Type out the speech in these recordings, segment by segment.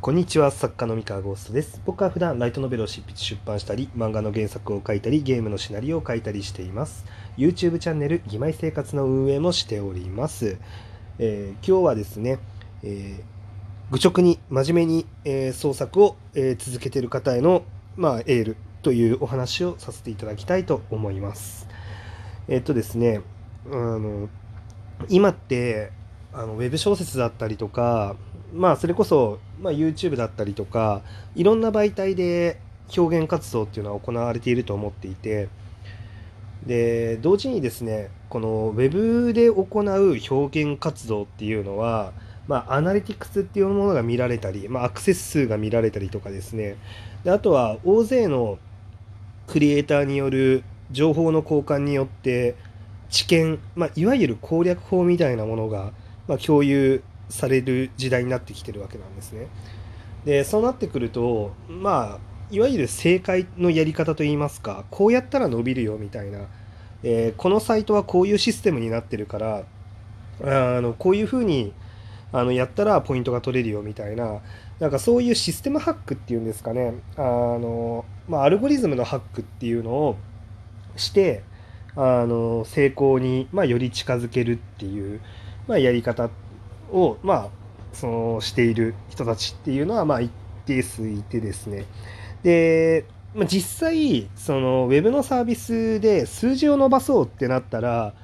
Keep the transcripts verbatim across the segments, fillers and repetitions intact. こんにちは、作家の三河ゴーストです。僕は普段ライトノベルを執筆出版したり、漫画の原作を書いたり、ゲームのシナリオを書いたりしています。 YouTube チャンネル義妹生活の運営もしております。えー、今日はですね、えー、愚直に真面目に、えー、創作を、えー、続けている方への、まあ、エールというお話をさせていただきたいと思います。えー、っとですねあの今ってあのウェブ小説だったりとか、まあそれこそ、まあ、YouTube だったりとかいろんな媒体で表現活動っていうのは行われていると思っていて、で同時にですね、この Web で行う表現活動っていうのは、まあ、アナリティクスっていうものが見られたり、まあ、アクセス数が見られたりとかですね、であとは大勢のクリエイターによる情報の交換によって知見、まあ、いわゆる攻略法みたいなものが、まあ、共有される時代になってきてるわけなんですね。でそうなってくると、まあいわゆる正解のやり方といいますか、こうやったら伸びるよみたいな、えー、このサイトはこういうシステムになってるからあのこういうふうにあのやったらポイントが取れるよみたいな、なんかそういうシステムハックっていうんですかね、あの、まあ、アルゴリズムのハックっていうのをしてあの成功に、まあ、より近づけるっていう、まあ、やり方を、まあ、そのしている人たちっていうのは、まあ、一定数いてですね、で、まあ、実際そのウェブのサービスで数字を伸ばそうってなったら、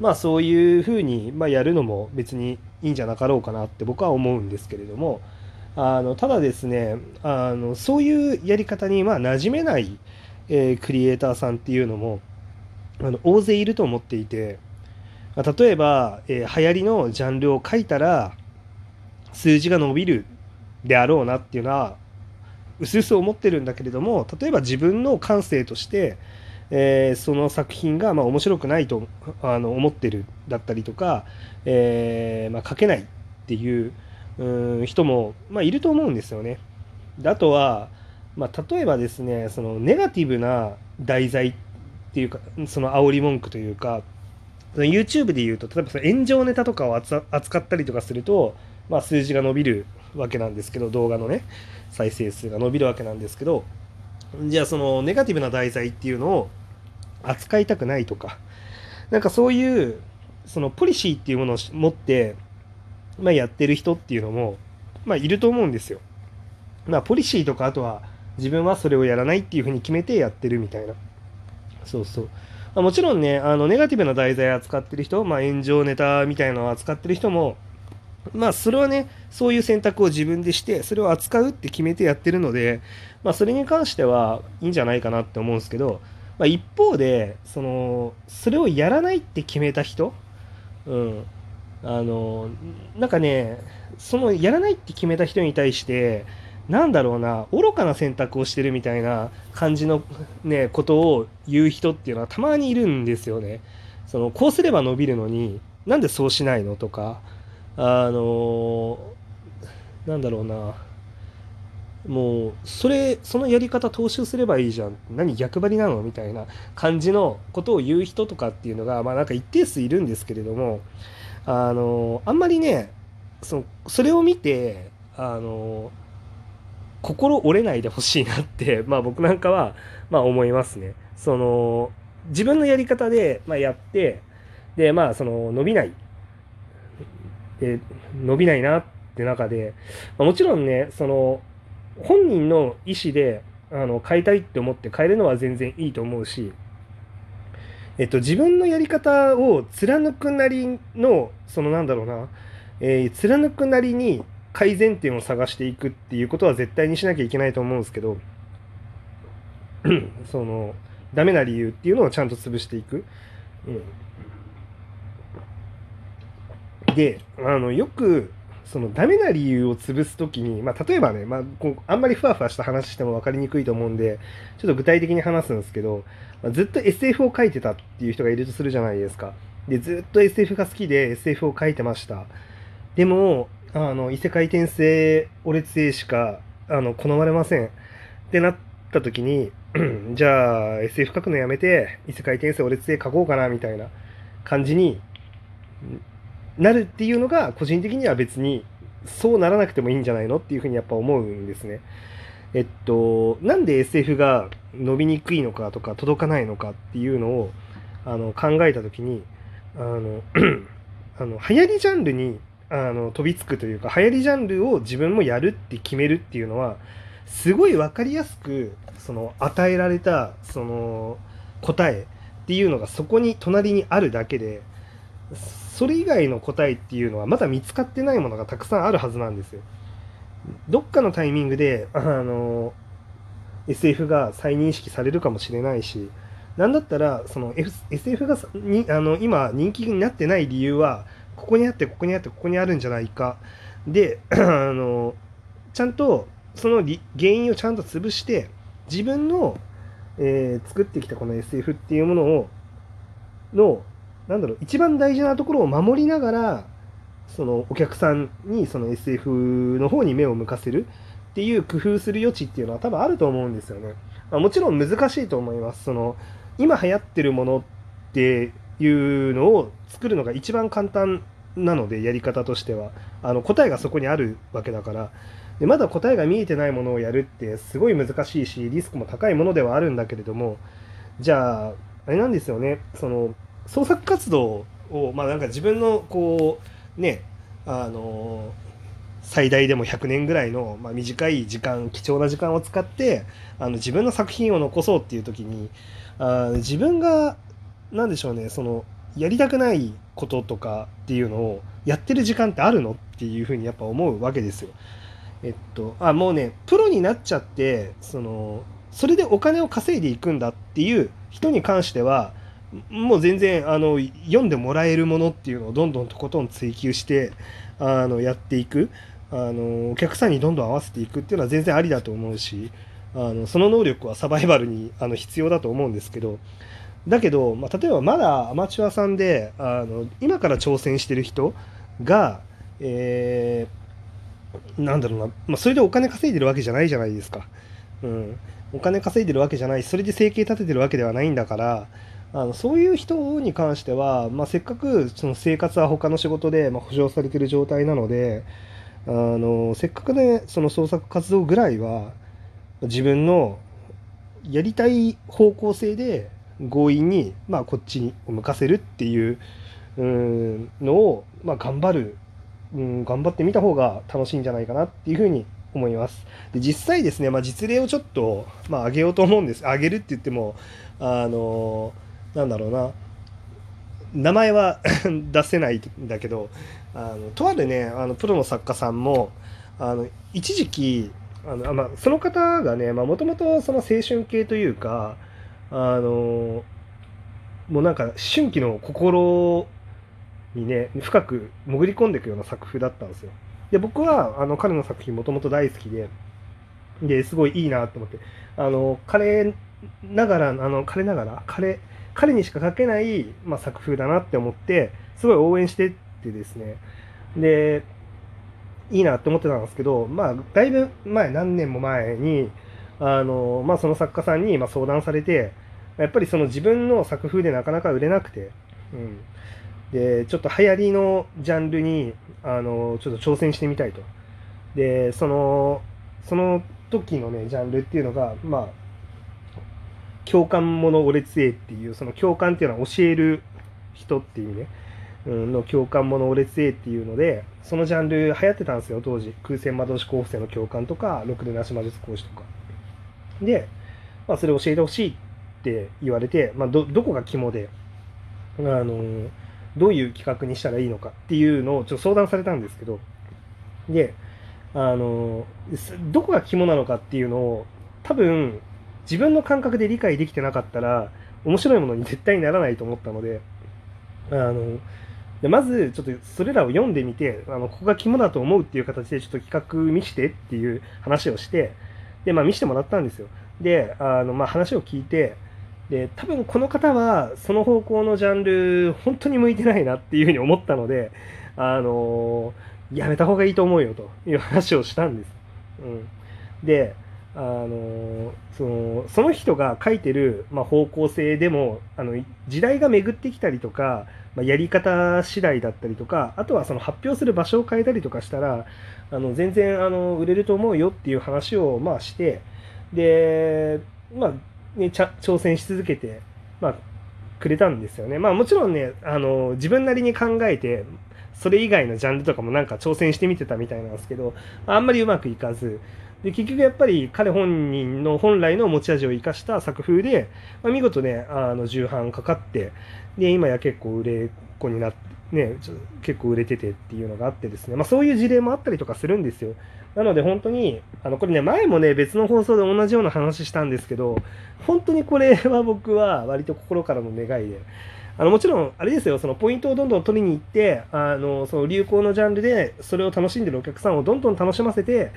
まあ、そういうふうに、まあ、やるのも別にいいんじゃなかろうかなって僕は思うんですけれども、あのただですねあのそういうやり方に、まあ、馴染めない、えー、クリエイターさんっていうのもあの大勢いると思っていて、例えば、えー、流行りのジャンルを書いたら数字が伸びるであろうなっていうのはうすうす思ってるんだけれども、例えば自分の感性として、えー、その作品がまあ面白くないとあの思ってるだったりとか、えーまあ、書けないっていう、うん、人も、まあ、いると思うんですよね。であとは、まあ、例えばですねそのネガティブな題材っていうかその煽り文句というか、YouTube でいうと例えばその炎上ネタとかを扱ったりとかすると、まあ、数字が伸びるわけなんですけど、動画のね再生数が伸びるわけなんですけど、じゃあそのネガティブな題材っていうのを扱いたくないとか、なんかそういうそのポリシーっていうものを持って、まあ、やってる人っていうのも、まあ、いると思うんですよ。まあ、ポリシーとかあとは自分はそれをやらないっていうふうに決めてやってるみたいな。そうそうもちろんね、あのネガティブな題材を扱ってる人、まあ、炎上ネタみたいなのを扱ってる人も、まあそれはね、そういう選択を自分でして、それを扱うって決めてやってるので、まあそれに関してはいいんじゃないかなって思うんですけど、まあ、一方で、その、それをやらないって決めた人、うん、あの、なんかね、そのやらないって決めた人に対して、なんだろうな、愚かな選択をしてるみたいな感じのね、ことを言う人っていうのはたまにいるんですよね。その、こうすれば伸びるのに、なんでそうしないのとか、あのなんだろうな、もうそれそのやり方踏襲すればいいじゃん、何逆張りなのみたいな感じのことを言う人とかっていうのが、まあなんか一定数いるんですけれども、あのあんまりね そ, それを見てあの心折れないでほしいなって、まあ、僕なんかは、まあ、思いますね。その自分のやり方で、まあ、やってで、まあ、その伸びないで伸びないなって中で、まあ、もちろんねその本人の意思であの変えたいって思って変えるのは全然いいと思うし、えっと、自分のやり方を貫くなりのそのなんだろうな、えー、貫くなりに改善点を探していくっていうことは絶対にしなきゃいけないと思うんですけどそのダメな理由っていうのをちゃんと潰していく、うんであのよくそのダメな理由を潰すときに、まあ、例えばね、まあ、こうあんまりふわふわした話しても分かりにくいと思うんでちょっと具体的に話すんですけど、まあ、ずっと エスエフ を書いてたっていう人がいるとするじゃないですか。でずっと エスエフ が好きで エスエフ を書いてました。でもあの異世界転生オレツエしかあの好まれませんってなったときにじゃあ エスエフ 書くのやめて異世界転生オレツエ書こうかなみたいな感じになるっていうのが個人的には別にそうならなくてもいいんじゃないのっていうふうにやっぱ思うんですね。えっと、なんで エスエフ が伸びにくいのかとか届かないのかっていうのをあの考えたときにあのあの流行りジャンルにあの飛びつくというか、流行りジャンルを自分もやるって決めるっていうのはすごい分かりやすくその与えられたその答えっていうのがそこに隣にあるだけで、それ以外の答えっていうのはまだ見つかってないものがたくさんあるはずなんですよ。どっかのタイミングであの エスエフ が再認識されるかもしれないし、なんだったらその エスエフ がにあの今人気になってない理由はここにあってここにあってここにあるんじゃないかで、あのちゃんとその原因をちゃんと潰して自分の、えー、作ってきたこの エスエフ っていうものをのなんだろう一番大事なところを守りながらそのお客さんにその エスエフ の方に目を向かせるっていう工夫する余地っていうのは多分あると思うんですよね。まあ、もちろん難しいと思います。その今流行ってるものっていうのを作るのが一番簡単なので、やり方としてはあの答えがそこにあるわけだから。でまだ答えが見えてないものをやるってすごい難しいしリスクも高いものではあるんだけれども、じゃああれなんですよね、その創作活動をまあなんか自分のこうねあの最大でもひゃくねんぐらいの、まあ、短い時間貴重な時間を使ってあの自分の作品を残そうっていう時にあ自分がなんでしょうね、そのやりたくないこととかっていうのをやってる時間ってあるのっていうふうにやっぱ思うわけですよ。えっとあもうねプロになっちゃってそのそれでお金を稼いでいくんだっていう人に関してはもう全然あの読んでもらえるものっていうのをどんどんとことん追求してあのやっていく、あのお客さんにどんどん合わせていくっていうのは全然ありだと思うし、あのその能力はサバイバルにあの必要だと思うんですけど、だけど、まあ、例えばまだアマチュアさんであの今から挑戦してる人が、えー、なんだろうな、まあ、それでお金稼いでるわけじゃないじゃないですか、うん、お金稼いでるわけじゃない、それで生計立ててるわけではないんだから、あのそういう人に関しては、まあ、せっかくその生活は他の仕事で、まあ、保障されてる状態なので、あのせっかくねその創作活動ぐらいは自分のやりたい方向性で強引に、まあ、こっちに向かせるっていうのを、まあ、頑張る、うん、頑張ってみた方が楽しいんじゃないかなっていうふうに思います。で実際ですね、まあ、実例をちょっと、まあ、挙げようと思うんです。挙げるって言ってもあのなんだろうな、名前は出せないんだけど、あのとあるねあのプロの作家さんもあの一時期あの、まあ、その方がねもともとその青春系というかあのもうなんか春季の心にね深く潜り込んでいくような作風だったんですよ。で僕はあの彼の作品もともと大好きで、ですごいいいなと思って、あの彼ながらあの彼ながら彼彼にしか描けない、まあ、作風だなって思ってすごい応援してってですね、でいいなって思ってたんですけど、まあだいぶ前何年も前にあのまあ、その作家さんに相談されて、やっぱりその自分の作風でなかなか売れなくて、うん、でちょっと流行りのジャンルにあのちょっと挑戦してみたいと。でそのその時のねジャンルっていうのが、まあ、共感もの俺つえっていう、その共感っていうのは教える人っていうね、うん、の共感もの俺つえっていうので、そのジャンル流行ってたんですよ当時。空戦魔導士候補生の共感とかろくでなし魔術講師とかで、まあ、それを教えてほしいって言われて、まあ、ど, どこが肝で、あのどういう企画にしたらいいのかっていうのをちょっと相談されたんですけど、であのどこが肝なのかっていうのを多分自分の感覚で理解できてなかったら面白いものに絶対にならないと思ったので、あのでまずちょっとそれらを読んでみて、あのここが肝だと思うっていう形でちょっと企画見してっていう話をして、でまあ、見せてもらったんですよ。であの、まあ、話を聞いて、で多分この方はその方向のジャンル本当に向いてないなっていうふうに思ったので、あのー、やめた方がいいと思うよという話をしたんです、うん、で、あのー、その、その人が書いてる、まあ、方向性でもあの時代が巡ってきたりとかまあ、やり方次第だったりとか、あとはその発表する場所を変えたりとかしたら、あの全然あの売れると思うよっていう話をまあして、で、まあね、ちゃ挑戦し続けて、まあ、くれたんですよね。まあもちろんね、あの自分なりに考えてそれ以外のジャンルとかもなんか挑戦してみてたみたいなんですけど、あんまりうまくいかずで、結局やっぱり彼本人の本来の持ち味を生かした作風で、まあ、見事ね、あの重版かかって、で今や結構売れっ子になってね、ちょ結構売れててっていうのがあってですね、まあ、そういう事例もあったりとかするんですよ。なので本当にあのこれね、前もね別の放送で同じような話したんですけど、本当にこれは僕は割と心からの願いで、あのもちろんあれですよ、そのポイントをどんどん取りに行って、あのその流行のジャンルでそれを楽しんでるお客さんをどんどん楽しませて、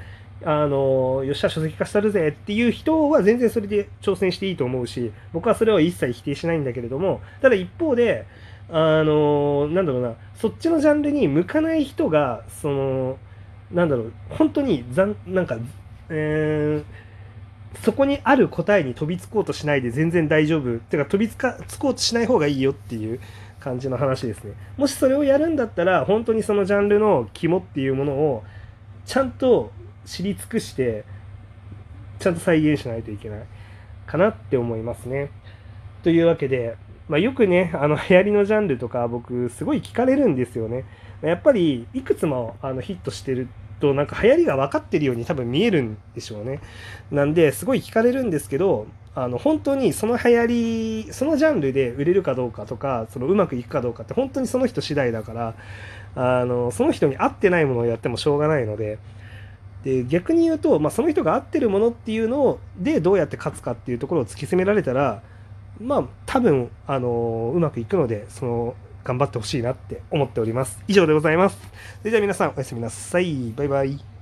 あのよっしゃ書籍化したるぜっていう人は全然それで挑戦していいと思うし、僕はそれは一切否定しないんだけれども、ただ一方であのなんだろうな、そっちのジャンルに向かない人が、そのなんだろう、本当にざんなんか、えー、そこにある答えに飛びつこうとしないで全然大丈夫っていうか、飛びつかつこうとしない方がいいよっていう感じの話ですね。もしそれをやるんだったら、本当にそのジャンルの肝っていうものをちゃんと知り尽くしてちゃんと再現しないといけないかなって思いますね。というわけで、まあ、よくね、あの流行りのジャンルとか僕すごい聞かれるんですよね。やっぱりいくつもあのヒットしてると、なんか流行りが分かってるように多分見えるんでしょうね。なんですごい聞かれるんですけど、あの本当にその流行り、そのジャンルで売れるかどうかとか、そのうまくいくかどうかって本当にその人次第だから、あのその人に合ってないものをやってもしょうがないので、で逆に言うと、まあ、その人が合ってるものっていうのでどうやって勝つかっていうところを突き詰められたら、まあ多分あのうまくいくので、その頑張ってほしいなって思っております。以上でございます。それでは皆さんおやすみなさい。バイバイ。